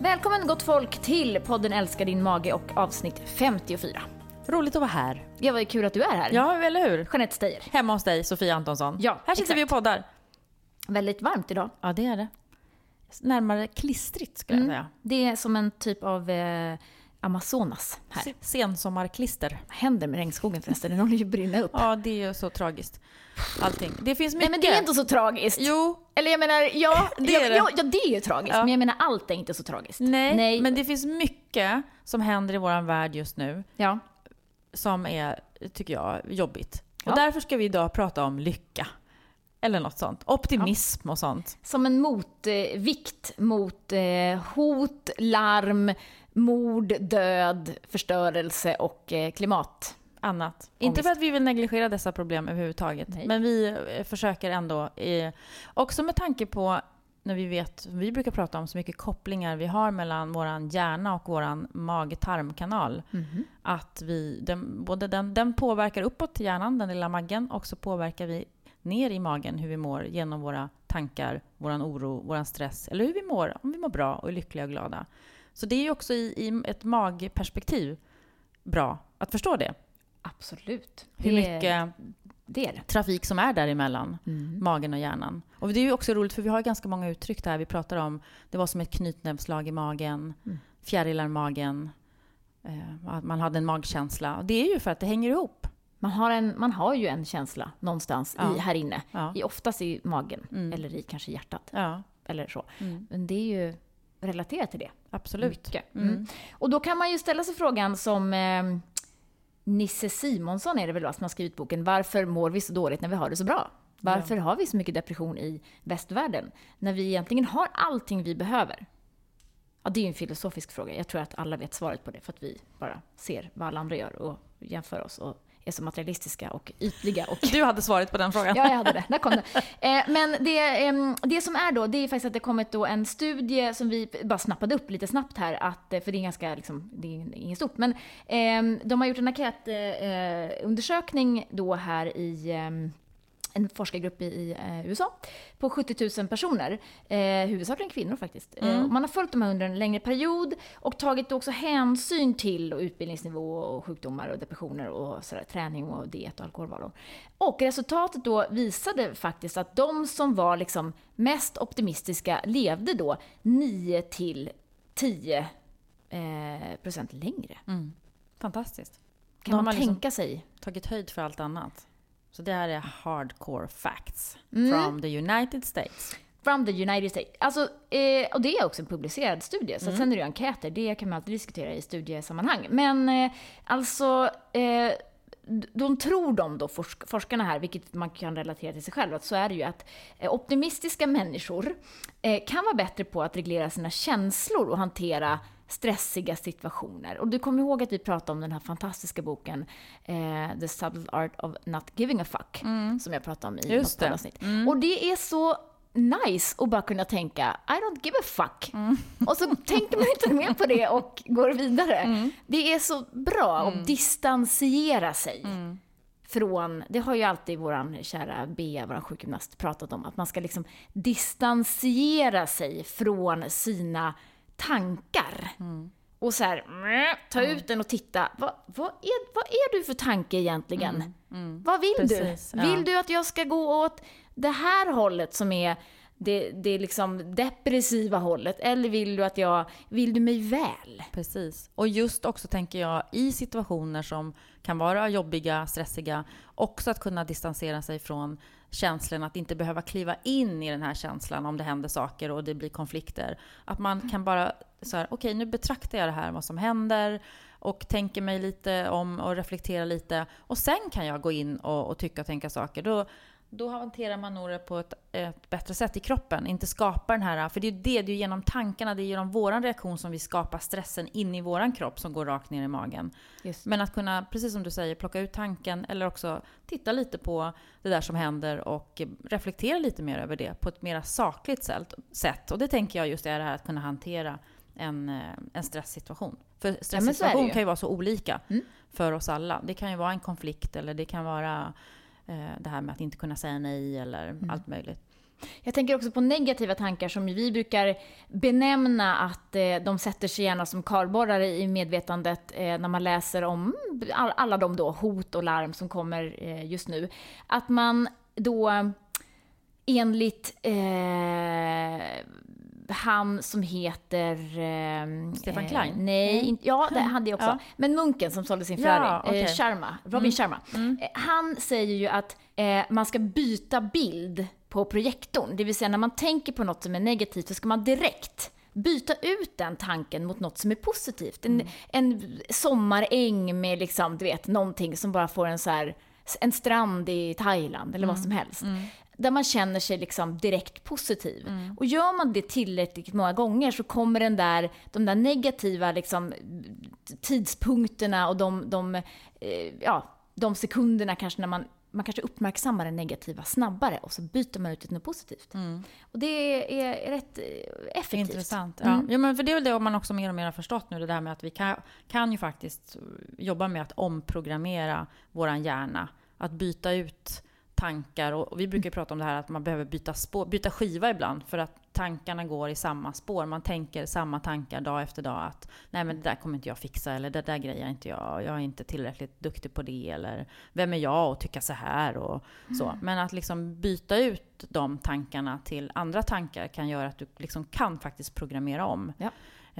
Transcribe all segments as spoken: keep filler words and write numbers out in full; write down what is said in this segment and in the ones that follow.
Välkommen gott folk till podden Älskar din mage och avsnitt femtiofyra. Roligt att vara här. Ja, vad kul att du är här. Ja, eller hur? Jeanette Steier. Hemma hos dig, Sofia Antonsson. Ja, här sitter vi och poddar. Väldigt varmt idag. Ja, det är det. Närmare klistrigt skulle jag säga. Mm. Det är som en typ av eh, Amazonas här. Sensommarklister. Vad händer med regnskogen förresten? Den håller ju brinna upp. Ja, det är ju så tragiskt. Allting. Det finns mycket. Nej, men det är inte så tragiskt. Jo. Eller jag menar, ja, det är, ja, ja, det är ju tragiskt. Ja. Men jag menar, allt är inte så tragiskt. Nej, Nej, men det finns mycket som händer i våran värld just nu. Ja. Som är, tycker jag, jobbigt. Ja. Och därför ska vi idag prata om lycka. Eller något sånt. Optimism, ja, och sånt. Som en motvikt mot eh, hot, larm, mord, död, förstörelse och eh, klimat. Annat. Inte för att vi vill negligera dessa problem överhuvudtaget. Nej. Men vi försöker ändå. Eh, också med tanke på, när vi vet, vi brukar prata om så mycket kopplingar vi har mellan våran hjärna och våran mag-tarmkanal. Mm-hmm. Att vi, den, både den, den påverkar uppåt till hjärnan, den lilla maggen, och så påverkar vi ner i magen hur vi mår genom våra tankar, våran oro, våran stress, eller hur vi mår, om vi mår bra och är lyckliga och glada. Så det är ju också i, i ett magperspektiv bra att förstå det. Absolut. Hur det, mycket det är. Trafik som är däremellan, mm, magen och hjärnan. Och det är ju också roligt för vi har ganska många uttryck där vi pratar om, det var som ett knytnävslag i magen, mm, fjärilar i magen, eh, man hade en magkänsla. Och det är ju för att det hänger ihop. Man har, en, man har ju en känsla någonstans, ja, i, här inne. Ja. I, oftast i magen, mm, eller i kanske hjärtat. Ja. Eller så. Mm. Men det är ju relaterat till det. Absolut. Mm. Mm. Och då kan man ju ställa sig frågan som eh, Nisse Simonsson är det väl då, som har skrivit boken. Varför mår vi så dåligt när vi har det så bra? Varför, ja, har vi så mycket depression i västvärlden? När vi egentligen har allting vi behöver. Ja, det är ju en filosofisk fråga. Jag tror att alla vet svaret på det. För att vi bara ser vad alla andra gör och jämför oss och är så materialistiska och ytliga. Och du hade svaret på den frågan. Ja, jag hade det. Där kom det. Eh, men det, eh, det som är då, det är faktiskt att det kommit då en studie som vi bara snappade upp lite snabbt här, att, för det är ganska, liksom, det är inget stort, men eh, de har gjort en enkätundersökning eh, då här i eh, en forskargrupp i eh, U S A på sjuttio tusen personer, eh, huvudsakligen kvinnor faktiskt. Mm. Eh, man har följt dem under en längre period och tagit också hänsyn till och utbildningsnivå och sjukdomar och depressioner och sådär, träning och diet och alkoholval. Och resultatet då visade faktiskt att de som var liksom mest optimistiska levde då nio till tio eh, procent längre. Mm. Fantastiskt. Kan de man, man tänka liksom sig? Tagit höjd för allt annat. Så det här är hardcore facts, mm, from the United States. From the United States. Alltså, eh, och det är också en publicerad studie. Så, mm, sen är det ju enkäter. Det kan man alltid diskutera i studiesammanhang. Men eh, alltså, eh, de tror de då, forsk- forskarna här, vilket man kan relatera till sig själv, att så är det ju att eh, optimistiska människor eh, kan vara bättre på att reglera sina känslor och hantera stressiga situationer. Och du kommer ihåg att vi pratade om den här fantastiska boken eh, The Subtle Art of Not Giving a Fuck, mm, som jag pratade om i något avsnitt. Mm. Och det är så nice att bara kunna tänka I don't give a fuck. Mm. Och så tänker man inte mer på det och går vidare. Mm. Det är så bra att, mm, distansiera sig, mm, från, det har ju alltid våran kära Bea, våran sjukgymnast, pratat om att man ska liksom distansiera sig från sina tankar. Mm. Och så här, ta ut den och titta. Vad, vad, är, vad är du för tanke egentligen? Mm. Mm. Vad vill, precis, du? Ja. Vill du att jag ska gå åt det här hållet som är det, det liksom depressiva hållet? Eller vill du att jag, vill du mig väl? Precis. Och just också tänker jag i situationer som kan vara jobbiga, stressiga, också att kunna distansera sig från känslan, att inte behöva kliva in i den här känslan om det händer saker och det blir konflikter. Att man kan bara så här, okej, nu betraktar jag det här, vad som händer, och tänker mig lite om och reflekterar lite. Och sen kan jag gå in och, och tycka och tänka saker. Då, då hanterar man nog det på ett, ett bättre sätt i kroppen. Inte skapa den här, för det är ju det, det är genom tankarna, det är genom våran reaktion som vi skapar stressen in i våran kropp som går rakt ner i magen. Just. Men att kunna, precis som du säger, plocka ut tanken eller också titta lite på det där som händer och reflektera lite mer över det på ett mer sakligt sätt. Och det tänker jag just är det här att kunna hantera en, en stresssituation. För stresssituation, ja, kan ju vara så olika, mm, för oss alla. Det kan ju vara en konflikt eller det kan vara det här med att inte kunna säga nej eller, mm, allt möjligt. Jag tänker också på negativa tankar som vi brukar benämna att eh, de sätter sig gärna som karlborrar i medvetandet eh, när man läser om all, alla de då hot och larm som kommer eh, just nu. Att man då enligt eh, han som heter eh, Stefan Klein. Eh, nej, mm. inte, ja, det hade jag också. Ja. Men munken som sålde sin Ferrari, ja, okay. eh, Sharma, Robin mm. Sharma. Mm. Eh, han säger ju att eh, man ska byta bild på projektorn. Det vill säga när man tänker på något som är negativt så ska man direkt byta ut den tanken mot något som är positivt. En, mm. en sommaräng med liksom, du vet, någonting som bara får en så här en strand i Thailand eller mm. vad som helst. Mm. Där man känner sig liksom direkt positiv. Mm. Och gör man det tillräckligt många gånger så kommer den där, de där negativa liksom, tidspunkterna och de, de, ja, de sekunderna kanske när man, man kanske uppmärksammar det negativa snabbare och så byter man ut det till något positivt. Mm. Och det är rätt effektivt. Intressant. Ja. Mm. Ja, men för det är väl det man också mer och mer har förstått nu, det där med att vi kan, kan ju faktiskt jobba med att omprogrammera våran hjärna. Att byta ut tankar, och vi brukar ju prata om det här att man behöver byta spår, byta skiva ibland för att tankarna går i samma spår. Man tänker samma tankar dag efter dag att nej men det där kommer inte jag fixa, eller det där grejer inte jag, jag är inte tillräckligt duktig på det, eller vem är jag att tycka så här och så. Mm. Men att liksom byta ut de tankarna till andra tankar kan göra att du liksom kan faktiskt programmera om. Ja.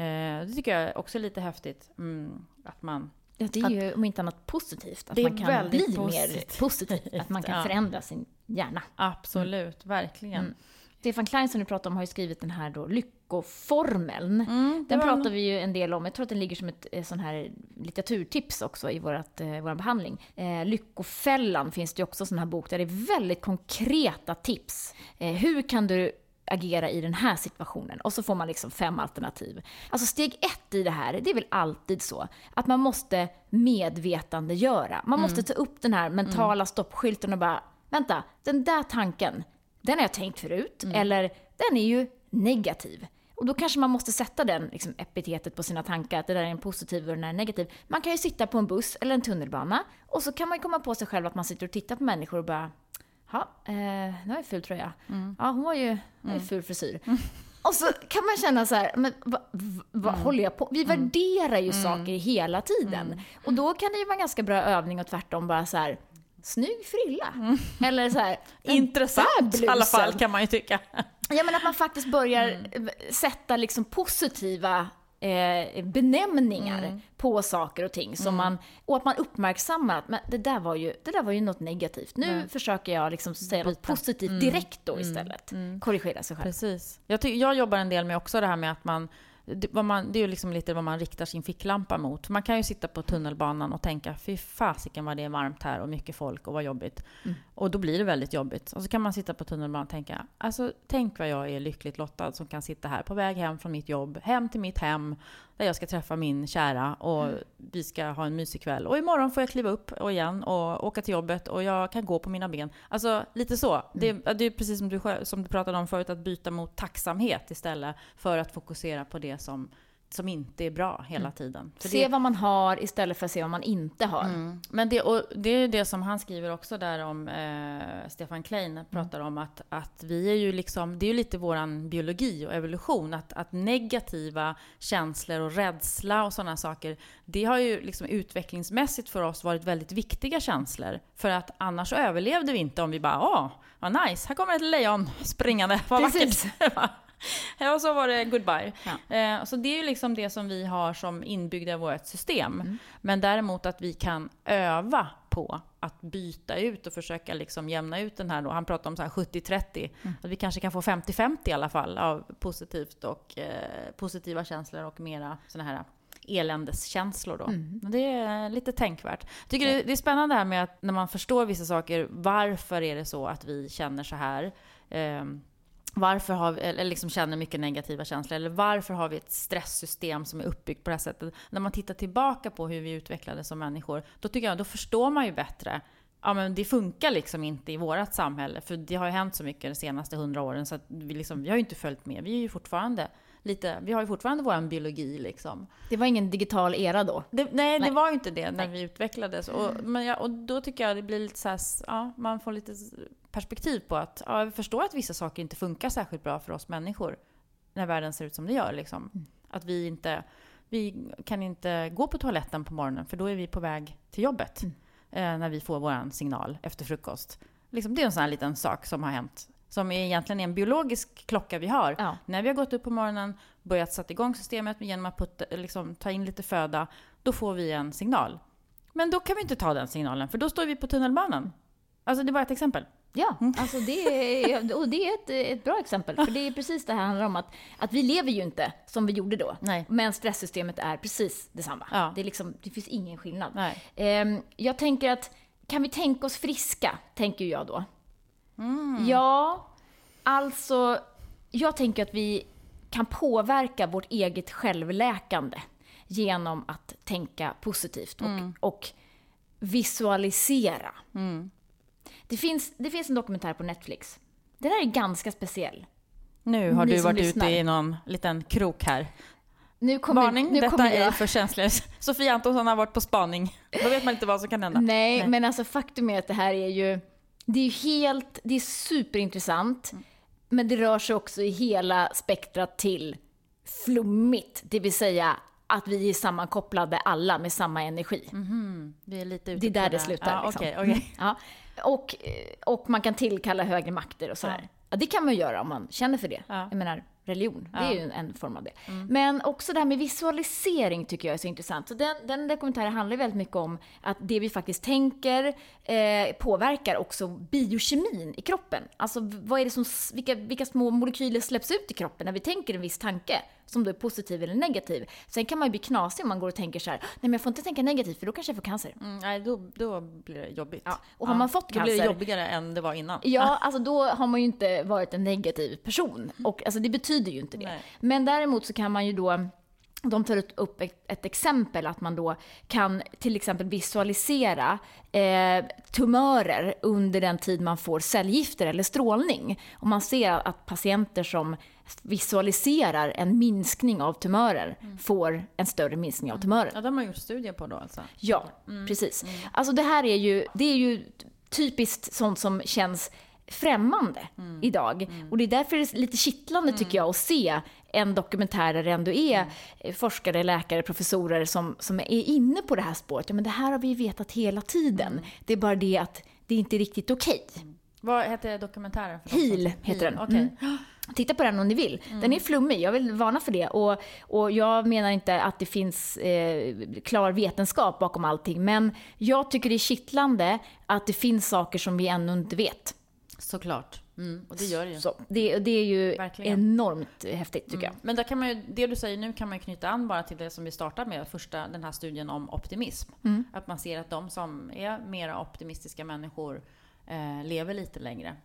Eh, det tycker jag också är lite häftigt. Mm, att man Ja, det är ju att, om inte annat positivt att man kan bli positivt. mer positiv, att man kan ja. förändra sin hjärna. Absolut, mm. verkligen. Mm. Stefan Klein som du pratade om har ju skrivit den här då, lyckoformeln. Mm, den pratar en... vi ju en del om. Jag tror att den ligger som ett sån här litteraturtips också i vårat, eh, vår behandling. Eh, Lyckofällan finns det ju också, sån här bok där det är väldigt konkreta tips. Eh, hur kan du agera i den här situationen, och så får man liksom fem alternativ. Alltså steg ett i det här, det är väl alltid så att man måste medvetande göra. Man mm. måste ta upp den här mentala mm. stoppskylten och bara, vänta, den där tanken, den har jag tänkt förut mm. eller den är ju negativ. Och då kanske man måste sätta den liksom, epitetet på sina tankar, att det där är en positiv och den är negativ. Man kan ju sitta på en buss eller en tunnelbana och så kan man komma på sig själv att man sitter och tittar på människor och bara, ja, eh, nu har jag ful tröja. Mm. Ja, hon har ju mm. ful frisyr. Mm. Och så kan man känna så här, men vad va, va, mm. håller jag på? Vi mm. värderar ju mm. saker hela tiden. Mm. Och då kan det ju vara en ganska bra övning och tvärtom bara så här, snygg frilla. Mm. Eller så här, intressant i alla fall kan man ju tycka. Ja, men att man faktiskt börjar mm. sätta liksom positiva eh, benämningar mm. på saker och ting som mm. man, och att man uppmärksammar att men det där var ju det där var ju något negativt. Nu mm. försöker jag liksom säga något positivt mm. direkt då istället. Mm. Mm. Korrigera sig själv. Precis. Jag ty- jag jobbar en del med också det här med att man det, vad man det är ju liksom lite vad man riktar sin ficklampa mot. Man kan ju sitta på tunnelbanan och tänka fy fasiken vad det är varmt här och mycket folk och vad jobbigt. Mm. Och då blir det väldigt jobbigt. Och så kan man sitta på tunnelbanan och tänka, alltså tänk vad jag är lyckligt lottad som kan sitta här på väg hem från mitt jobb, hem till mitt hem där jag ska träffa min kära och mm. vi ska ha en mysig kväll. Och imorgon får jag kliva upp och igen och åka till jobbet och jag kan gå på mina ben. Alltså lite så. Mm. Det, det är precis som du, som du pratade om förut, att byta mot tacksamhet istället för att fokusera på det som, som inte är bra hela mm. tiden. För se det, vad man har istället för att se vad man inte har. Mm. Men det, och det är det som han skriver också där om, eh, Stefan Klein pratar mm. om att, att vi är ju liksom, det är ju lite våran biologi och evolution, att, att negativa känslor och rädsla och sådana saker, det har ju liksom utvecklingsmässigt för oss varit väldigt viktiga känslor, för att annars överlevde vi inte om vi bara, åh, vad nice, här kommer ett lejon springande, vad vackert. Och så var det goodbye. Ja. Eh, så det är ju liksom det som vi har som inbyggda i vårt system. Mm. Men däremot att vi kan öva på att byta ut och försöka liksom jämna ut den här då. Han pratar om så här sjuttio trettio. Mm. Att vi kanske kan få femtio femtio i alla fall av positivt och eh, positiva känslor och mera såna här eländeskänslor då. Mm. Det är lite tänkvärt. Tycker det, det är spännande här med att när man förstår vissa saker, varför är det så att vi känner så här? Eh, Varför har vi, eller liksom känner mycket negativa känslor, eller varför har vi ett stresssystem som är uppbyggt på det här sättet? När man tittar tillbaka på hur vi utvecklades som människor, då tycker jag, då förstår man ju bättre. Ja, men det funkar liksom inte i vårat samhälle, för det har ju hänt så mycket de senaste hundra åren så att vi, liksom, vi har ju inte följt med. Vi är ju fortfarande lite, vi har ju fortfarande vår biologi liksom. Det var ingen digital era då. Det, nej, nej, det var ju inte det när nej. vi utvecklades. Och, men jag, och då tycker jag det blir lite så här, ja, man får lite perspektiv på att ja, vi förstår att vissa saker inte funkar särskilt bra för oss människor när världen ser ut som det gör. Liksom. Mm. Att vi inte vi kan inte gå på toaletten på morgonen för då är vi på väg till jobbet mm. eh, när vi får vår signal efter frukost. Liksom, det är en sån här liten sak som har hänt. Som är egentligen en biologisk klocka vi har. Ja. När vi har gått upp på morgonen, börjat sätta igång systemet genom att putta, liksom, ta in lite föda, då får vi en signal. Men då kan vi inte ta den signalen, för då står vi på tunnelbanan. Alltså det är bara ett exempel. Ja, alltså det är, och det är ett, ett bra exempel. För det är precis det här handlar om att, att vi lever ju inte som vi gjorde då. Nej. Men stresssystemet är precis detsamma. Ja. Det, är liksom, det finns ingen skillnad. Nej. Jag tänker att, kan vi tänka oss friska, tänker jag då. Mm. Ja, alltså jag tänker att vi kan påverka vårt eget självläkande genom att tänka positivt och, mm. och visualisera. Mm. Det finns, det finns en dokumentär på Netflix. Den här är ganska speciell. Nu har Ni du varit lyssnar. ute i någon liten krok här. Nu kommer, Varning, nu detta är för känsligt. Sofia Antonsson har varit på spaning. Då vet man inte vad som kan hända. Nej, Nej. men alltså faktum är att det här är ju... Det är helt, det är superintressant, mm. men det rör sig också i hela spektrat till flummigt, det vill säga att vi är sammankopplade alla med samma energi. Mm-hmm. Det är lite det är där det slutar. Ah, liksom. okay, okay. Ja. Och, och man kan tillkalla högre makter och sådär. Ja. Ja, det kan man göra om man känner för det. Ja. Jag menar, religion, det ja. är ju en form av det. Mm. Men också det här med visualisering tycker jag är så intressant. Så den, den dokumentären handlar väldigt mycket om att det vi faktiskt tänker eh, påverkar också biokemin i kroppen. Alltså vad är det som, vilka, vilka små molekyler släpps ut i kroppen när vi tänker en viss tanke som då är positiv eller negativ. Sen kan man ju bli knasig om man går och tänker så här: nej men jag får inte tänka negativt för då kanske jag får cancer. Mm, nej, då, då blir det jobbigt. Ja. Och har ja, man fått cancer... Då blir det jobbigare än det var innan. Ja, alltså då har man ju inte varit en negativ person. Och alltså det betyder Det ju inte det. Nej. Men däremot så kan man ju då, de tar upp ett, ett exempel att man då kan till exempel visualisera eh, tumörer under den tid man får cellgifter eller strålning. Och man ser att patienter som visualiserar en minskning av tumörer mm. får en större minskning av tumörer. Ja, det har man gjort studier på då alltså. Ja, mm. precis. Mm. Alltså det här är ju, det är ju typiskt sånt som känns främmande mm. idag mm. och det är därför det är lite kittlande mm. tycker jag att se en dokumentär där det ändå är mm. forskare, läkare, professorer som, som är inne på det här spåret. Ja, men det här har vi vetat hela tiden mm. det är bara det att det är inte riktigt okej. Mm. Vad heter dokumentären? Heal heter den. Okej. Mm. Titta på den om ni vill. Mm. Den är flummig, jag vill varna för det. Och, och jag menar inte att det finns eh, klar vetenskap bakom allting, men jag tycker det är kittlande att det finns saker som vi ännu inte vet. Såklart. Mm. Och det gör det ju. Så, det, det är ju verkligen enormt häftigt tycker mm. jag. Men där kan man ju, det du säger nu kan man ju knyta an bara till det som vi startade med, första, den här studien om optimism. Mm. Att man ser att de som är mer optimistiska människor eh, lever lite längre.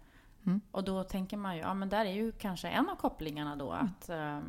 Mm. Och då tänker man ju, ja men där är ju kanske en av kopplingarna då mm. att eh,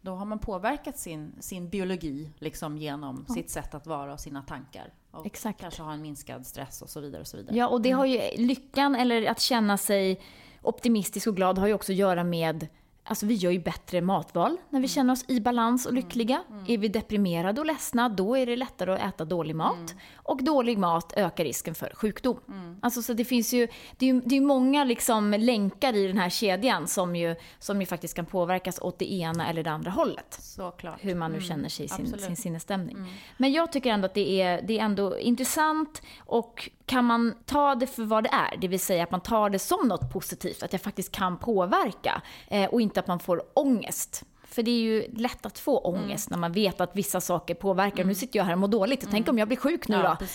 då har man påverkat sin, sin biologi liksom genom mm. sitt sätt att vara och sina tankar. Och Exakt. kanske ha en minskad stress och så vidare och så vidare. Ja, och det har ju lyckan eller att känna sig optimistisk och glad har ju också att göra med, alltså vi gör ju bättre matval när vi mm. känner oss i balans och lyckliga. Mm. Är vi deprimerade och ledsna, då är det lättare att äta dålig mat. Mm. Och dålig mat ökar risken för sjukdom. Mm. Alltså så det finns ju, det är ju det är många liksom länkar i den här kedjan som ju, som ju faktiskt kan påverkas åt det ena eller det andra hållet. Såklart. Hur man nu mm. känner sig i sin, sin sinnesstämning. Mm. Men jag tycker ändå att det är, det är ändå intressant och kan man ta det för vad det är, det vill säga att man tar det som något positivt, att jag faktiskt kan påverka eh, och inte att man får ångest. För det är ju lätt att få ångest mm. när man vet att vissa saker påverkar. Mm. Nu sitter jag här och mår dåligt och mm. tänk om jag blir sjuk nu ja, då.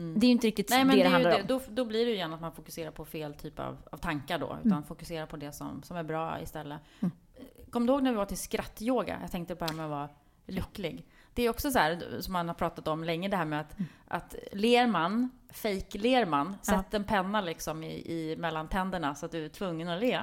Mm. Det är ju inte riktigt Nej, men det det, det handlar det. om. Då, då blir det ju igen att man fokuserar på fel typ av, av tankar då, utan mm. fokusera på det som, som är bra istället. Mm. Kom du ihåg när vi var till skrattyoga? Jag tänkte på det här med att vara lycklig. Det är också så här som man har pratat om länge, det här med att, mm. att ler man, fake ler man, sätt ja. en penna liksom i, i mellan tänderna så att du är tvungen att le.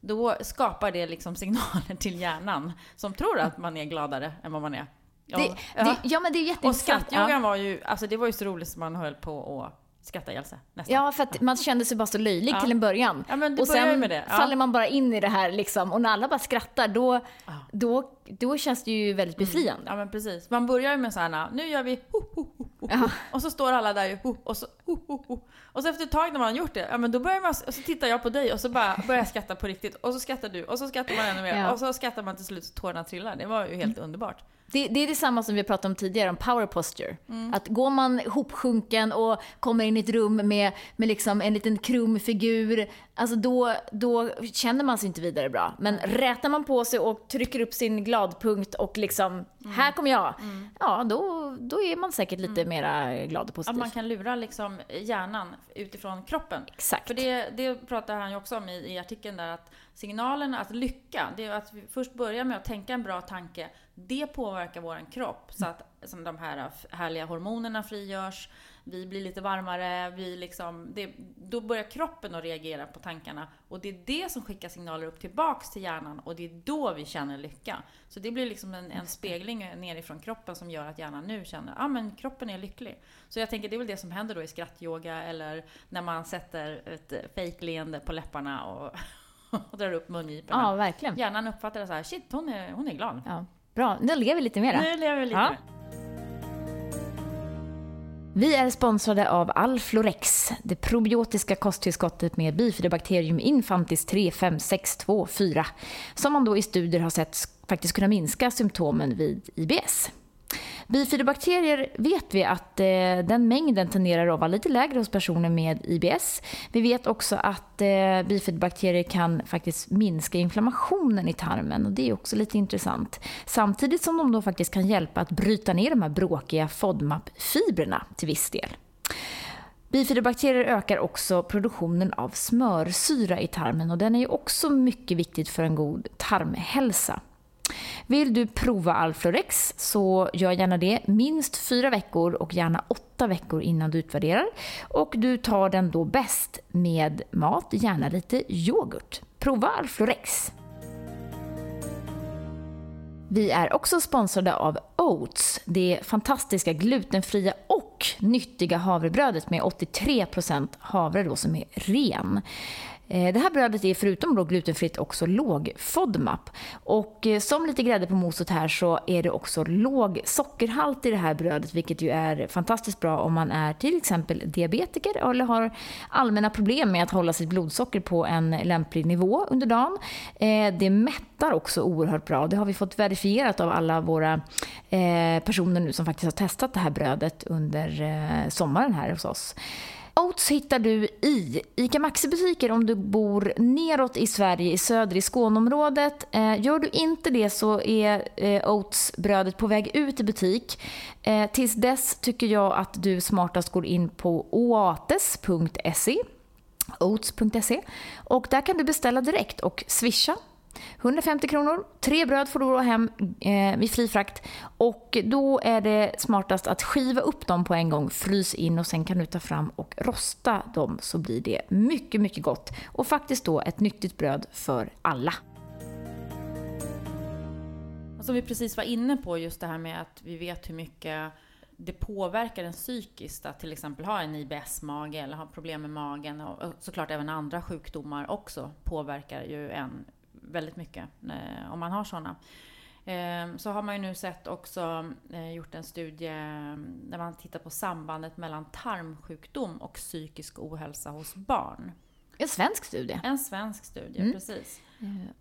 Då skapar det liksom signaler till hjärnan som tror att man är gladare än vad man är. Ja, det, det, ja men det är jätteintressant. Och skrattyogan var ju, alltså det var ju så roligt som man höll på att skratta ihjäl sig nästan. Ja, för att man kände sig bara så löjlig ja. till en början. Ja, men det och sen med det. Ja. faller man bara in i det här liksom. Och när alla bara skrattar, då, ja. då, då känns det ju väldigt befriande. Mm. Ja, men precis. Man börjar ju med så här, nu gör vi ho, ho, ho, ho. Ja. Och så står alla där ju ho, och så ho. ho, ho, ho. Och så efter ett tag när man har gjort det, ja, men då börjar man, och så tittar jag på dig och så bara börjar jag skratta på riktigt. Och så skrattar du och så skrattar man ännu mer. Ja. Och så skrattar man till slut, tårna trillar. Det var ju helt underbart. Det, det är detsamma som vi pratade om tidigare, om power posture. Mm. Att går man hopsjunken och kommer in i ett rum med, med liksom en liten krum figur, alltså då, då känner man sig inte vidare bra. Men mm. rätar man på sig och trycker upp sin gladpunkt och liksom, mm. här kommer jag. Mm. Ja, då, då är man säkert lite mm. mera glad och positiv. Att man kan lura liksom hjärnan utifrån kroppen. Exakt. För det, det pratar han ju också om i, i artikeln där, att signalen att lycka, det är att vi först börjar med att tänka en bra tanke. Det påverkar våran kropp så att som de här härliga hormonerna frigörs, vi blir lite varmare, vi liksom, det, då börjar kroppen att reagera på tankarna och det är det som skickar signaler upp tillbaks till hjärnan och det är då vi känner lycka. Så det blir liksom en, en spegling nerifrån kroppen som gör att hjärnan nu känner, ja ah, men kroppen är lycklig. Så jag tänker det är väl det som händer då i skrattyoga eller när man sätter ett fejkleende på läpparna och, och drar upp mungiporna. Ja, verkligen. Hjärnan uppfattar det så här, shit hon är, hon är glad. Ja. Bra, nu lever vi lite mer. Nu lever vi lite ja. mer. Vi är sponsrade av Alflorex, det probiotiska kosttillskottet med Bifidobacterium infantis tre fem sex två fyra, som man då i studier har sett faktiskt kunna minska symptomen vid I B S. Bifidobakterier vet vi att eh, den mängden tenderar att vara lite lägre hos personer med I B S. Vi vet också att eh, bifidobakterier kan faktiskt minska inflammationen i tarmen och det är också lite intressant. Samtidigt som de då faktiskt kan hjälpa att bryta ner de här bråkiga FODMAP-fibrerna till viss del. Bifidobakterier ökar också produktionen av smörsyra i tarmen och den är ju också mycket viktigt för en god tarmhälsa. Vill du prova Alflorex så gör gärna det minst fyra veckor och gärna åtta veckor innan du utvärderar. Och du tar den då bäst med mat, gärna lite yoghurt. Prova Alflorex! Vi är också sponsrade av Oats, det fantastiska glutenfria och nyttiga havrebrödet med åttiotre procent havre då som är ren. Det här brödet är förutom då glutenfritt också låg FODMAP och som lite grädde på moset här så är det också låg sockerhalt i det här brödet, vilket ju är fantastiskt bra om man är till exempel diabetiker eller har allmänna problem med att hålla sitt blodsocker på en lämplig nivå under dagen. Det mättar också oerhört bra. Det har vi fått verifierat av alla våra personer nu som faktiskt har testat det här brödet under sommaren här hos oss. Oats hittar du i ICA Maxi-butiker om du bor neråt i Sverige, i söder i Skåneområdet. Gör du inte det så är Oats-brödet på väg ut i butik. Tills dess tycker jag att du smartast går in på oates punkt se, oats punkt se, och där kan du beställa direkt och swisha. hundrafemtio kronor, tre bröd får du hem eh, vid fri frakt och då är det smartast att skiva upp dem på en gång, frys in och sen kan du ta fram och rosta dem så blir det mycket mycket gott och faktiskt då ett nyttigt bröd för alla. Och som vi precis var inne på just det här med att vi vet hur mycket det påverkar den psykiskt att till exempel ha en I B S-mage eller ha problem med magen och såklart även andra sjukdomar också påverkar ju en väldigt mycket om man har sådana. Så har man ju nu sett också gjort en studie där man tittar på sambandet mellan tarmsjukdom och psykisk ohälsa hos barn. En svensk studie. En svensk studie, mm. precis.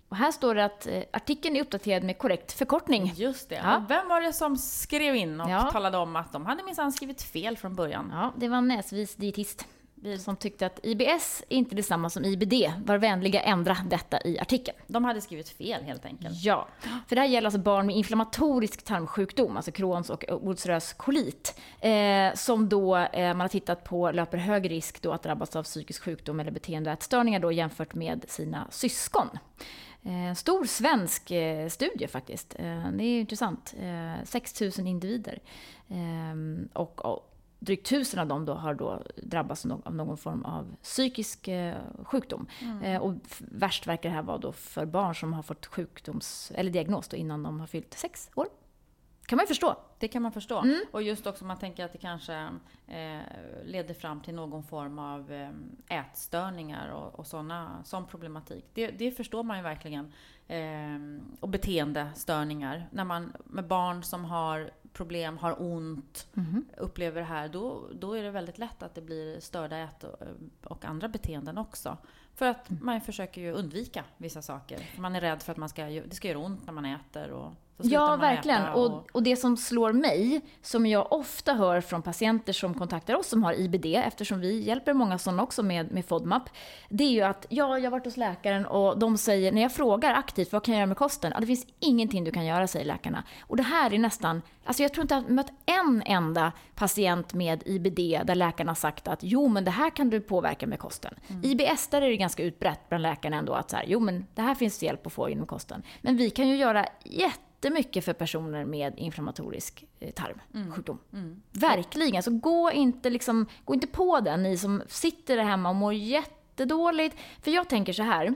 Och här står det att artikeln är uppdaterad med korrekt förkortning. Just det. Ja. Vem var det som skrev in och ja. talade om att de hade minsann skrivit fel från början? Ja, det var en näsvis dietist. Vi som tyckte att I B S är inte detsamma som I B D. Var vänliga ändra detta i artikeln. De hade skrivit fel helt enkelt. Ja, för det här gäller alltså barn med inflammatorisk tarmsjukdom, alltså Crohns och ulcerös kolit, eh, som då eh, man har tittat på löper hög risk då att drabbas av psykisk sjukdom eller beteendeätstörningar då jämfört med sina syskon. En stor svensk studie faktiskt. Det är intressant. sex tusen individer. Och, och drygt tusen av dem då har då drabbats av någon form av psykisk sjukdom. Mm. Och värst verkar det här vara då för barn som har fått sjukdoms eller diagnos då innan de har fyllt sex år. Kan man ju förstå. Det kan man förstå. Mm. Och just också man tänker att det kanske eh, leder fram till någon form av eh, ätstörningar och, och såna, sån problematik. Det, det förstår man ju verkligen. Eh, och beteendestörningar. När man, med barn som har problem, har ont, mm. upplever det här, då, då är det väldigt lätt att det blir störda ät och, och andra beteenden också. För att mm. man försöker ju undvika vissa saker. Man är rädd för att man ska, det ska göra ont när man äter. Och så ja, man verkligen. Äta och... Och, och det som slår mig, som jag ofta hör från patienter som kontaktar oss som har I B D, eftersom vi hjälper många sådana också med, med FODMAP, det är ju att ja, jag har varit hos läkaren och de säger, när jag frågar aktivt, vad kan jag göra med kosten? Ja, det finns ingenting du kan göra, säger läkarna. Och det här är nästan, alltså jag tror inte att jag har mött en enda patient med I B D där läkarna sagt att jo, men det här kan du påverka med kosten. Mm. I B S, där är det ganska ganska utbrett bland läkarna ändå att så här, jo men det här finns hjälp att få inom kosten. Men vi kan ju göra jättemycket för personer med inflammatorisk tarmsjukdom. Mm. Mm. Verkligen, så gå inte, liksom, gå inte på den, ni som sitter där hemma och mår jättedåligt. För jag tänker så här, jag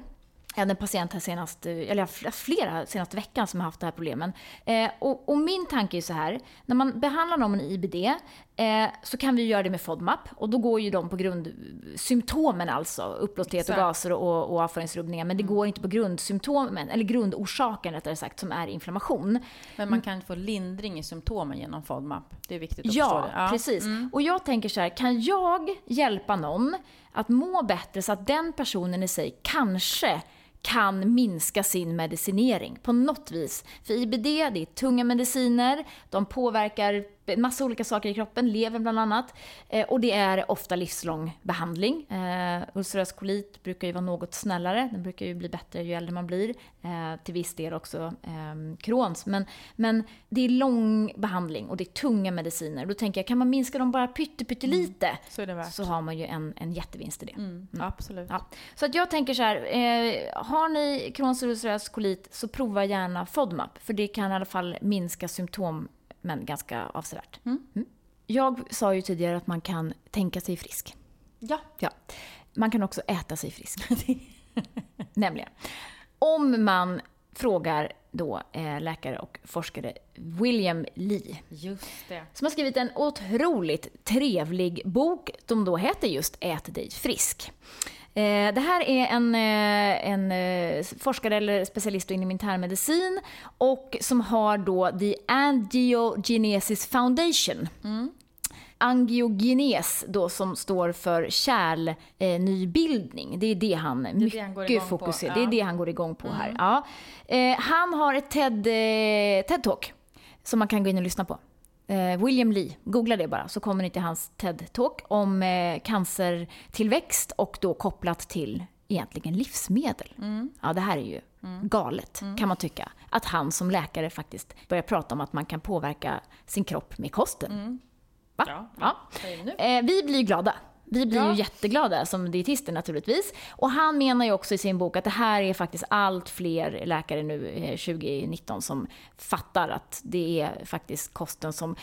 hade en patient här senast, eller flera senaste veckan som har haft det här problemen. Eh, och, och min tanke är så här, när man behandlar någon med I B D eh, så kan vi göra det med FODMAP. Och då går ju de på grundsymptomen, alltså uppblåsthet och gaser och, och avföringsrubbningar. Men det går inte på grundsymptomen, eller grundorsaken rättare sagt, som är inflammation. Men man kan få lindring i symptomen genom FODMAP. Det är viktigt att ja, förstå det. Ja, precis. Mm. Och jag tänker så här, kan jag hjälpa någon att må bättre så att den personen i sig kanske kan minska sin medicinering på något vis. För I B D, det är tunga mediciner, de påverkar en massa olika saker i kroppen, levern bland annat. Eh, och det är ofta livslång behandling. Eh, ulcerös kolit brukar ju vara något snällare, den brukar ju bli bättre ju äldre man blir. Eh, till viss del också eh, Crohns. Men, men det är lång behandling och det är tunga mediciner. Då tänker jag, kan man minska dem bara pyttelite mm. så, är det värt. Så har man ju en, en jättevinst i det. Mm. Mm. Absolut. Ja. Så att jag tänker så här, eh, har ni Crohns och ulcerös kolit så prova gärna FODMAP. För det kan i alla fall minska symptom, men ganska avsevärt. Mm. Mm. Jag sa ju tidigare att man kan tänka sig frisk. Ja. ja. Man kan också äta sig frisk. Nämligen. Om man frågar då eh, läkare och forskare William Li. Just det. Som har skrivit en otroligt trevlig bok som då heter just Ät dig frisk. Det här är en, en forskare eller specialist inom internmedicin och som har då The Angiogenesis Foundation. Mm. Angiogenes då, som står för kärlnybildning. Eh, det är det han det mycket fokuserar på. Ja. Det är det han går igång på mm. här. Ja. Eh, han har ett TED, eh, TED-talk som man kan gå in och lyssna på. William Li, googla det bara så kommer ni till hans TED-talk om eh, cancertillväxt och då kopplat till egentligen livsmedel. Mm. Ja, det här är ju mm. galet mm. kan man tycka. Att han som läkare faktiskt börjar prata om att man kan påverka sin kropp med kosten. Mm. Va? Ja, ja. Ja. Eh, vi blir glada. Vi blir ja. ju jätteglada som dietister naturligtvis. Och han menar ju också i sin bok att det här är faktiskt allt fler läkare nu tjugonitton som fattar att det är faktiskt kosten som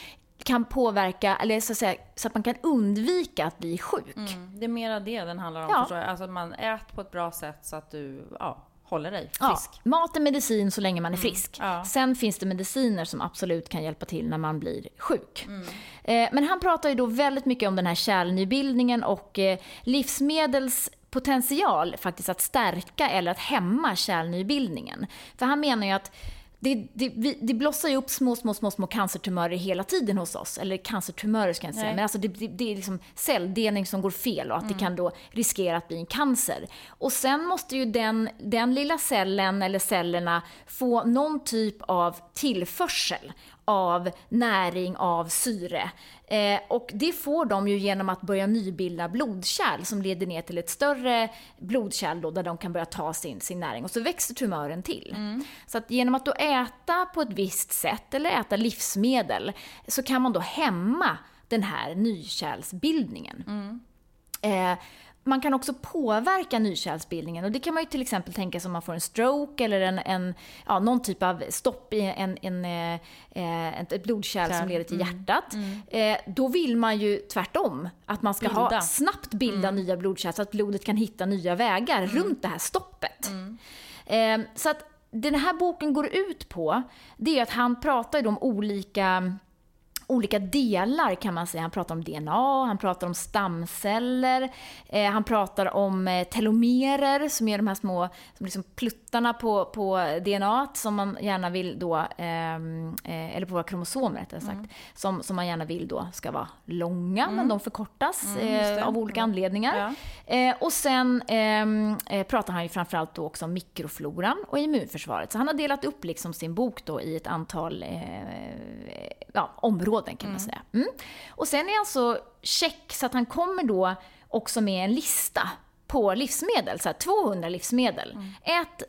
kan påverka, eller så att säga, så att man kan undvika att bli sjuk. Mm, det är mera det den handlar om. Ja. Alltså att man äter på ett bra sätt så att du... Ja. håller dig frisk. Ja, mat är medicin så länge man är frisk. Mm, ja. Sen finns det mediciner som absolut kan hjälpa till när man blir sjuk. Mm. Eh, men han pratar ju då väldigt mycket om den här kärlnybildningen och eh, livsmedels potential faktiskt att stärka eller att hämma kärlnybildningen. För han menar ju att Det, det, vi, det blossar ju upp små, små, små, små cancertumörer hela tiden hos oss. Eller cancertumörer ska jag inte säga. Nej. Men alltså det, det, det är liksom celldelning som går fel och att mm. det kan då riskera att bli en cancer. Och sen måste ju den, den lilla cellen eller cellerna få någon typ av tillförsel av näring, av syre. Eh, och det får de ju genom att börja nybilda blodkärl som leder ner till ett större blodkärl då, där de kan börja ta sin, sin näring. Och så växer tumören till. Mm. Så att genom att då äta på ett visst sätt eller äta livsmedel så kan man då hämma den här nykärlsbildningen. Mm. Eh, Man kan också påverka nykärlsbildningen och det kan man ju till exempel tänka sig om man får en stroke eller en, en, ja, någon typ av stopp i en, en, eh, ett blodkärl Kärl. som leder till mm. hjärtat. Mm. Eh, då vill man ju tvärtom att man ska bilda. ha snabbt bilda mm. nya blodkärl så att blodet kan hitta nya vägar mm. runt det här stoppet. Mm. Eh, så att den här boken går ut på det är att han pratar ju om olika... olika delar kan man säga. Han pratar om D N A, han pratar om stamceller, eh, han pratar om eh, telomerer som är de här små som liksom pluttarna på, på D N A som man gärna vill då, eh, eller på våra kromosomer rättare sagt, mm. som, som man gärna vill då ska vara långa, mm. men de förkortas mm, eh, av olika anledningar. Ja. Eh, och sen eh, pratar han ju framförallt då också om mikrofloran och immunförsvaret. Så han har delat upp liksom sin bok då i ett antal eh, ja, områden kan mm. man säga. Mm. Och sen är han så check så att han kommer då också med en lista på livsmedel, så här tvåhundra livsmedel. Mm. Ät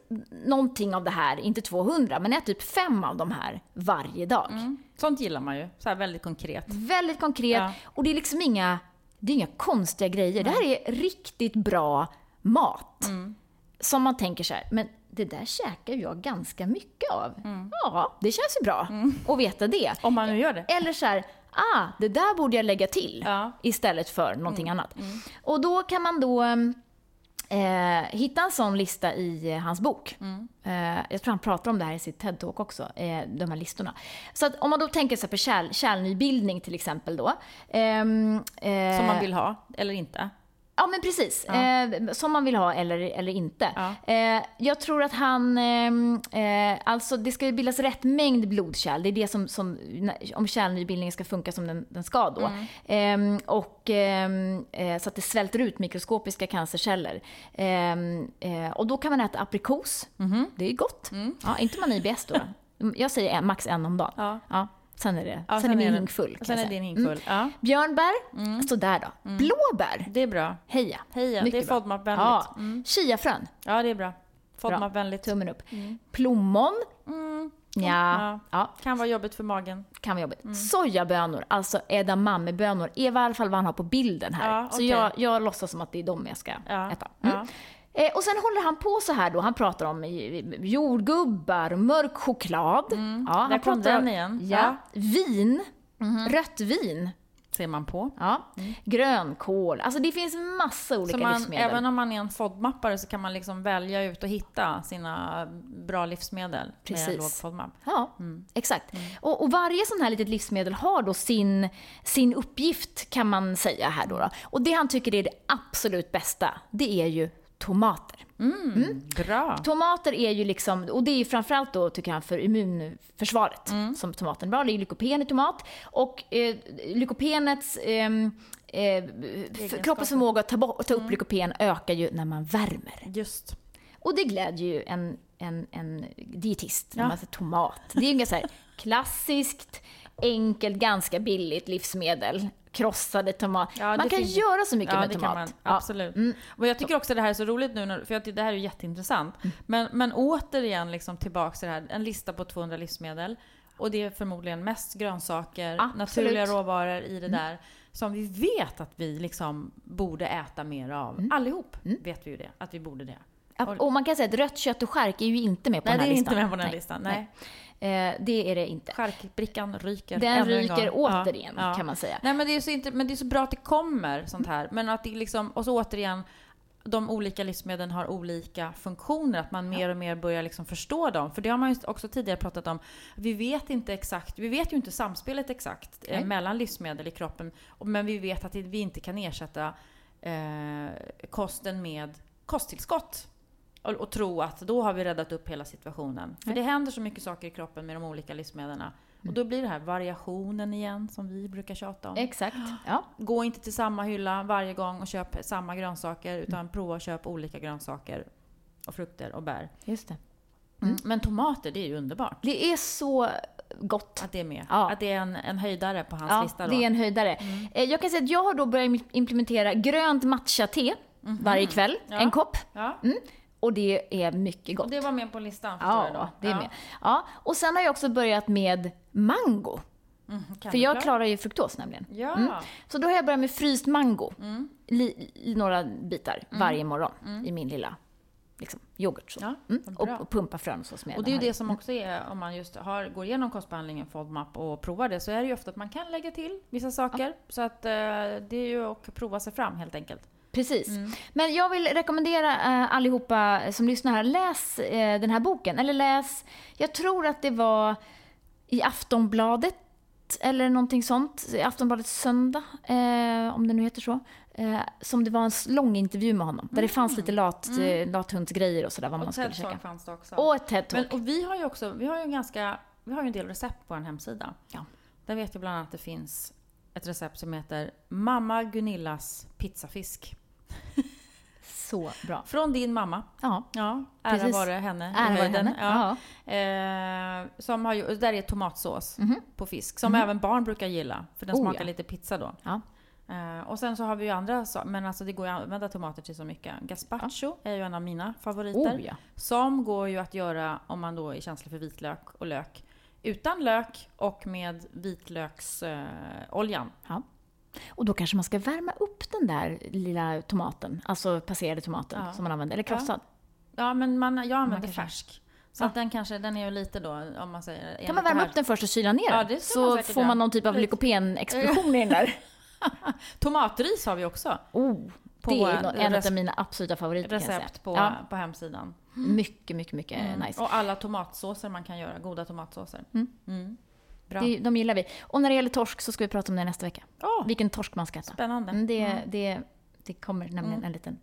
någonting av det här, inte tvåhundra, men ät typ fem av de här varje dag. Mm. Sånt gillar man ju, så här väldigt konkret. Väldigt konkret, ja. Och det är liksom inga, det är inga konstiga grejer. Mm. Det här är riktigt bra mat. Mm. Som man tänker så här, men det där käkar jag ganska mycket av. Mm. Ja, det känns ju bra mm. att veta det. Om man nu gör det. Eller så här, ah, det där borde jag lägga till ja. Istället för någonting mm. annat. Mm. Och då kan man då eh, hitta en sån lista i hans bok. Mm. Eh, jag tror han pratar om det här i sitt TED-talk också, eh, de här listorna. Så att om man då tänker sig på kärl, kärlnybildning till exempel då. Eh, eh, Som man vill ha eller inte. Ja, men precis. Ja. Eh, som man vill ha eller, eller inte. Ja. Eh, jag tror att han... Eh, alltså, det ska bildas rätt mängd blodkärl. Det är det som... som om kärlnybildningen ska funka som den, den ska då. Mm. Eh, och, eh, så att det svälter ut mikroskopiska cancerceller. Eh, eh, och då kan man äta aprikos. Mm-hmm. Det är gott. Mm. Ja, inte man I B S då. Jag säger max en om dagen. Ja. Ja. Sen är, det. Ja, sen sen är min hink full. Sen är din hink full. Mm. Ja. Björnbär, mm. så där då. Mm. Blåbär. Det är bra. Heja. Heja. Mycket det är FODMAP-vänligt. Ja. Mm. Chiafrön. Ja, det är bra. FODMAP-vänligt. Tummen upp. Mm. Plommon. Mm. Ja. Ja. Kan vara jobbigt för magen. Kan vara jobbigt. Mm. Sojabönor, alltså edamamebönor. I alla fall vad han har på bilden här. Ja, okay. Så jag, jag låtsas som att det är dem jag ska ja. Äta. Mm. Ja. Och sen håller han på så här då. Han pratar om jordgubbar, mörk choklad. Mm. Ja, han pratar om igen. Ja, ja. Vin, mm-hmm. rött vin. Ser man på. Ja. Mm. Grönkål. Alltså det finns massa olika man, livsmedel. Även om man är en FODMAPare så kan man liksom välja ut och hitta sina bra livsmedel. Precis. Med låg FODMAP. Ja, mm. exakt. Mm. Och, och varje sån här litet livsmedel har då sin, sin uppgift kan man säga här då, då. Och det han tycker är det absolut bästa, det är ju tomater. Mm, mm. Bra. Tomater är ju liksom, och det är ju framförallt då tycker jag för immunförsvaret mm. som tomaten är bra. Det är glykopen i tomat och eh, lykopenets eh, eh, kroppens förmåga att ta, bo- ta upp mm. lykopen ökar ju när man värmer. Just. Och det glädjer ju en, en, en dietist när ja. Man säger tomat. Det är ju ganska så här klassiskt, enkelt, ganska billigt livsmedel. Krossade tomater. Ja, man kan finns... göra så mycket ja, med tomat. Kan man. Absolut. Ja. Mm. Och jag tycker också att det här är så roligt nu, för jag tycker det här är jätteintressant. Mm. Men, men återigen liksom tillbaka till det här, en lista på tvåhundra livsmedel. Och det är förmodligen mest grönsaker, absolut. Naturliga råvaror i det mm. där som vi vet att vi liksom borde äta mer av. Mm. Allihop mm. vet vi ju det, att vi borde det. Och man kan säga att rött kött och skärk är ju inte med på nej, den här listan. Nej, det är inte med på den här nej. Listan. Nej. Nej. Eh, det är det inte. Skärkbrickan ryker. Den ryker återigen ja. Kan man säga. Nej, men det är så inte, men det är så bra att det kommer sånt här. Men att det liksom, och så återigen, de olika livsmedlen har olika funktioner. Att man mer och mer börjar liksom förstå dem. För det har man ju också tidigare pratat om. Vi vet inte exakt, vi vet ju inte samspelet exakt eh, mellan livsmedel i kroppen. Men vi vet att vi inte kan ersätta eh, kosten med kosttillskott. Och, och tro att då har vi räddat upp hela situationen. För det händer så mycket saker i kroppen med de olika livsmedlen. Och då blir det här variationen igen som vi brukar tjata om. Exakt. Ja. Gå inte till samma hylla varje gång och köp samma grönsaker. Utan mm. prova och köp olika grönsaker och frukter och bär. Just det. Mm. Men tomater, det är ju underbart. Det är så gott. Att det är med. Ja. Att det är en, en höjdare på hans ja, lista. Ja, det är en höjdare. Mm. Jag kan säga att jag har då börjat implementera grönt matcha-te mm-hmm. varje kväll. Ja. En kopp. Ja. Mm. Och det är mycket gott. Och det var med på listan förstår ja, jag då. Det är ja. Med. Ja, och sen har jag också börjat med mango. Mm, för jag klar? klarar ju fruktos nämligen. Ja. Mm. Så då har jag börjat med fryst mango. Mm. Li, i några bitar mm. varje morgon mm. i min lilla liksom, yoghurt. Så. Ja, mm. och, och pumpa frön och så med. Och det är ju det som också är, om man just har, går igenom kostbehandlingen FODMAP och provar det, så är det ju ofta att man kan lägga till vissa saker. Ja. Så att eh, det är ju att prova sig fram helt enkelt. Precis. Mm. Men jag vill rekommendera eh, allihopa som lyssnar här, läs eh, den här boken. Eller läs, jag tror att det var i Aftonbladet Oat eller någonting sånt, Aftonbladet söndag, eh, om det nu heter så, eh, som det var en lång intervju med honom, mm. där det fanns lite lat, mm. lathundsgrejer och sådär, vad och man skulle käka. Fanns det också. Och ett TED-talk. Men, och vi har ju också, vi har ju en ganska, vi har ju en del recept på en hemsida. Ja. Där vet jag bland annat att det finns ett recept som heter Mamma Gunillas pizzafisk. Så bra. Från din mamma. Ja. Ja, ära var det henne. Ära var det henne. Ja. Ja. Eh, som har, där är tomatsås mm-hmm. på fisk. Som mm-hmm. även barn brukar gilla. För den oh, smakar ja. lite pizza då. Ja. Eh, och sen så har vi ju andra. Men alltså det går ju att använda tomater till så mycket. Gazpacho ja. är ju en av mina favoriter. Oh, ja. Som går ju att göra om man då är känslig för vitlök och lök. Utan lök och med vitlöksoljan. Eh, ja. Och då kanske man ska värma upp den där lilla tomaten, alltså passerade tomaten ja. som man använder, eller krossad. Ja, ja men man, jag använder man färsk. Så ja. att den kanske, den är ju lite då, om man säger... Kan man värma upp den först och kyla ner ja, den? Så man får man någon typ av lykopenexplosion i den där. Tomatris har vi också. Oh, på det är en recept, av mina absoluta favoriter. Recept på, ja. på hemsidan. Mycket, mycket, mycket mm. nice. Och alla tomatsåser man kan göra, goda tomatsåser. Mm. Mm. Det, de gillar vi. Och när det gäller torsk så ska vi prata om det nästa vecka. Oh, vilken torsk man ska äta. Spännande. Mm, det, mm. det, det kommer nämligen mm. en liten,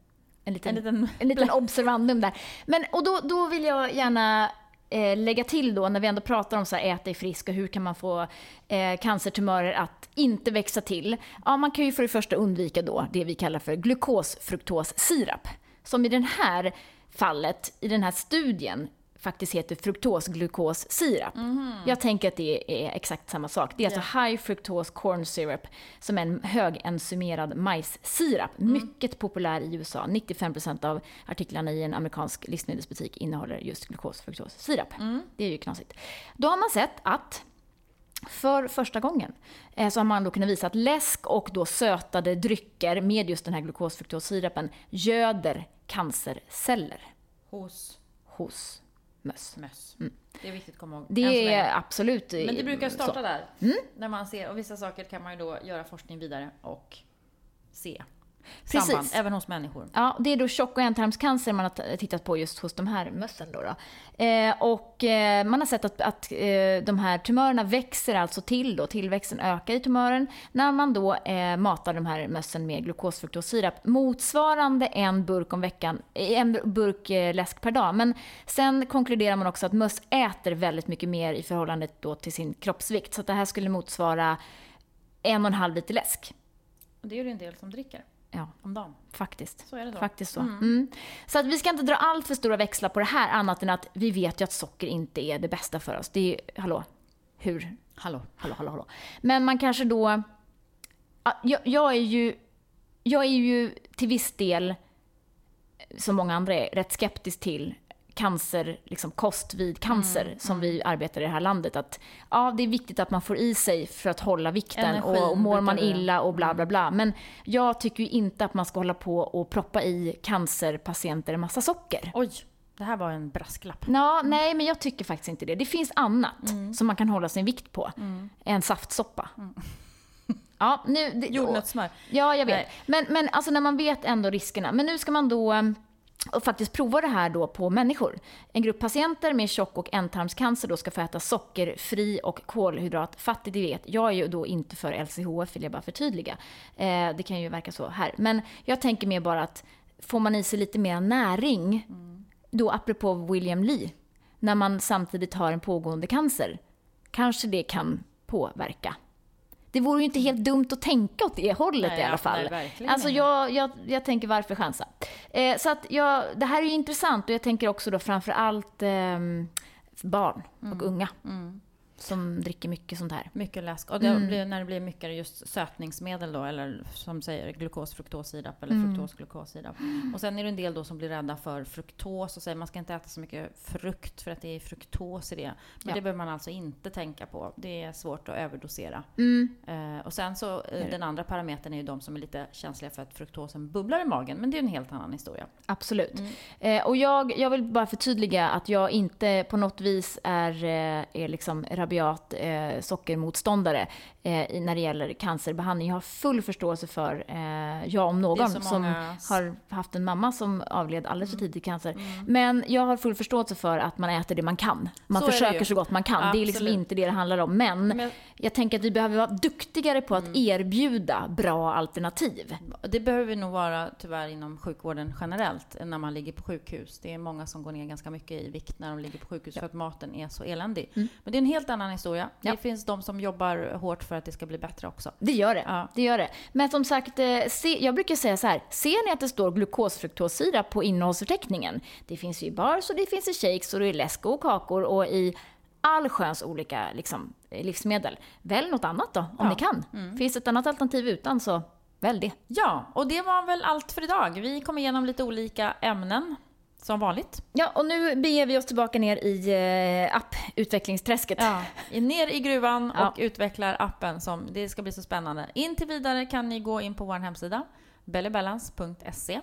en liten, en liten, en liten observandum där. Men, och då, då vill jag gärna eh, lägga till då, när vi ändå pratar om så här, ät dig frisk och hur kan man få eh, cancertumörer att inte växa till. Ja, man kan ju för det första undvika då det vi kallar för glukosfruktossirap. Som i den här fallet, i den här studien, faktiskt heter fruktosglukossirap. Mm. Jag tänker att det är exakt samma sak. Det är yeah. alltså high fructose corn syrup som är en högenzymerad majssirap. Mm. Mycket populär i U S A. nittiofem procent av artiklarna i en amerikansk livsmedelsbutik innehåller just glukosfruktossirap. Mm. Det är ju knasigt. Då har man sett att för första gången så har man då kunnat visa att läsk och då sötade drycker med just den här glukosfruktossirapen göder cancerceller. Hos? Hos. Möss. Möss. Mm. Det är viktigt att komma ihåg. Det är absolut. Men det brukar starta så. där. Mm. När man ser, och vissa saker kan man ju då göra forskning vidare och se Precis. samband, även hos människor. Ja, det är då tjock- och ändtarmscancer man har tittat på just hos de här mössen. Då då. Eh, och eh, man har sett att, att eh, de här tumörerna växer alltså till då, tillväxten ökar i tumören när man då eh, matar de här mössen med glukosfruktossirap motsvarande en burk om veckan, en burk eh, läsk per dag. Men sen konkluderar man också att möss äter väldigt mycket mer i förhållande då till sin kroppsvikt, så att det här skulle motsvara en och en halv liter läsk. Och det är ju en del som dricker. Ja, om dagen. Faktiskt. Så är det då. Faktiskt så. Mm. Mm. Så att vi ska inte dra allt för stora växlar på det här, annat än att vi vet ju att socker inte är det bästa för oss. Det är ju, hallå, hur? Hallå, hallå, hallå, hallå. Men man kanske då... Jag, jag, är ju, jag är ju till viss del, som många andra är, rätt skeptisk till cancer, liksom kost vid cancer mm, som mm. vi arbetar i det här landet, att ja, det är viktigt att man får i sig för att hålla vikten. Energin, och mår man illa och bla bla bla, men jag tycker ju inte att man ska hålla på och proppa i cancerpatienter en massa socker. Oj, det här var en brasklapp. Ja, mm. nej, men jag tycker faktiskt inte det. Det finns annat mm. som man kan hålla sin vikt på mm. än saftsoppa. Mm. Ja, nu det, jordnötssmör. Ja, jag vet. Nej. Men men alltså när man vet ändå riskerna, men nu ska man då och faktiskt prova det här då på människor. En grupp patienter med tjock- och ändtarmscancer då ska få äta sockerfri och kolhydratfattig diet. Jag är ju då inte för L C H F, vill jag bara förtydliga. Eh, det kan ju verka så här. Men jag tänker mer bara att får man i sig lite mer näring, mm. då apropå William Li, när man samtidigt har en pågående cancer, kanske det kan påverka. Det vore ju inte helt dumt att tänka åt det hållet. Nej, i alla fall. Nej, alltså jag, jag, jag tänker varför chansa. Eh, så att jag, det här är ju intressant, och jag tänker också då framförallt eh, barn mm. och unga mm. som dricker mycket sånt här. Mycket läsk. Och det mm. blir, när det blir mycket just sötningsmedel då, eller som säger glukosfruktossirap eller mm. fruktosglukossirap. Och sen är det en del då som blir rädda för fruktos och säger man ska inte äta så mycket frukt för att det är fruktos i det. Men ja. det behöver man alltså inte tänka på. Det är svårt att överdosera. Mm. Eh, och sen så eh, den andra parametern är ju de som är lite känsliga för att fruktosen bubblar i magen, men det är en helt annan historia. Absolut. Mm. Eh, och jag, jag vill bara förtydliga att jag inte på något vis är, är liksom rabiat eh, sockermotståndare eh, när det gäller cancerbehandling. Jag har full förståelse för, eh, jag om någon, som har haft en mamma som avled alldeles för tidigt cancer. Mm. Men jag har full förståelse för att man äter det man kan. Man så försöker så gott man kan. Absolut. Det är liksom inte det det handlar om. Men, Men jag tänker att vi behöver vara duktigare på att mm. erbjuda bra alternativ. Det behöver vi nog vara tyvärr inom sjukvården generellt när man ligger på sjukhus. Det är många som går ner ganska mycket i vikt när de ligger på sjukhus ja. för att maten är så eländig. Mm. Men det är en helt annan historia. Ja. Det finns de som jobbar hårt för att det ska bli bättre också. Det gör det. Ja. Det gör det. Men som sagt, se, jag brukar säga så här. Ser ni att det står glukosfruktossira på innehållsförteckningen? Det finns ju i bars och det finns i shakes och i läsk och kakor och i allsköns olika liksom, livsmedel. Välj något annat då, om ja. ni kan. Mm. Finns ett annat alternativ utan så välj det. Ja, och det var väl allt för idag. Vi kommer igenom lite olika ämnen. Som vanligt. Ja, och nu beger vi oss tillbaka ner i eh, apputvecklingsträsket. Ja, ner i gruvan och ja. utvecklar appen. Som, det ska bli så spännande. In till vidare kan ni gå in på vår hemsida belly balance punkt se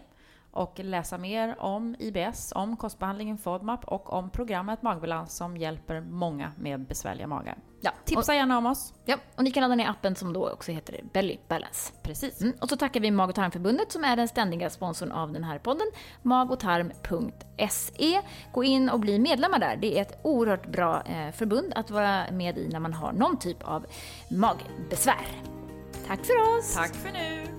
och läsa mer om I B S, om kostbehandlingen FODMAP och om programmet Magbalans som hjälper många med besvärliga magar. Ja, tipsa och, gärna om oss. Ja, och ni kan ladda ner appen som då också heter Belly Balance. Precis. Mm, och så tackar vi Mag- och tarmförbundet som är den ständiga sponsorn av den här podden. mag och tarm punkt se. Gå in och bli medlemmar där. Det är ett oerhört bra eh, förbund att vara med i när man har någon typ av magbesvär. Tack för oss. Tack för nu.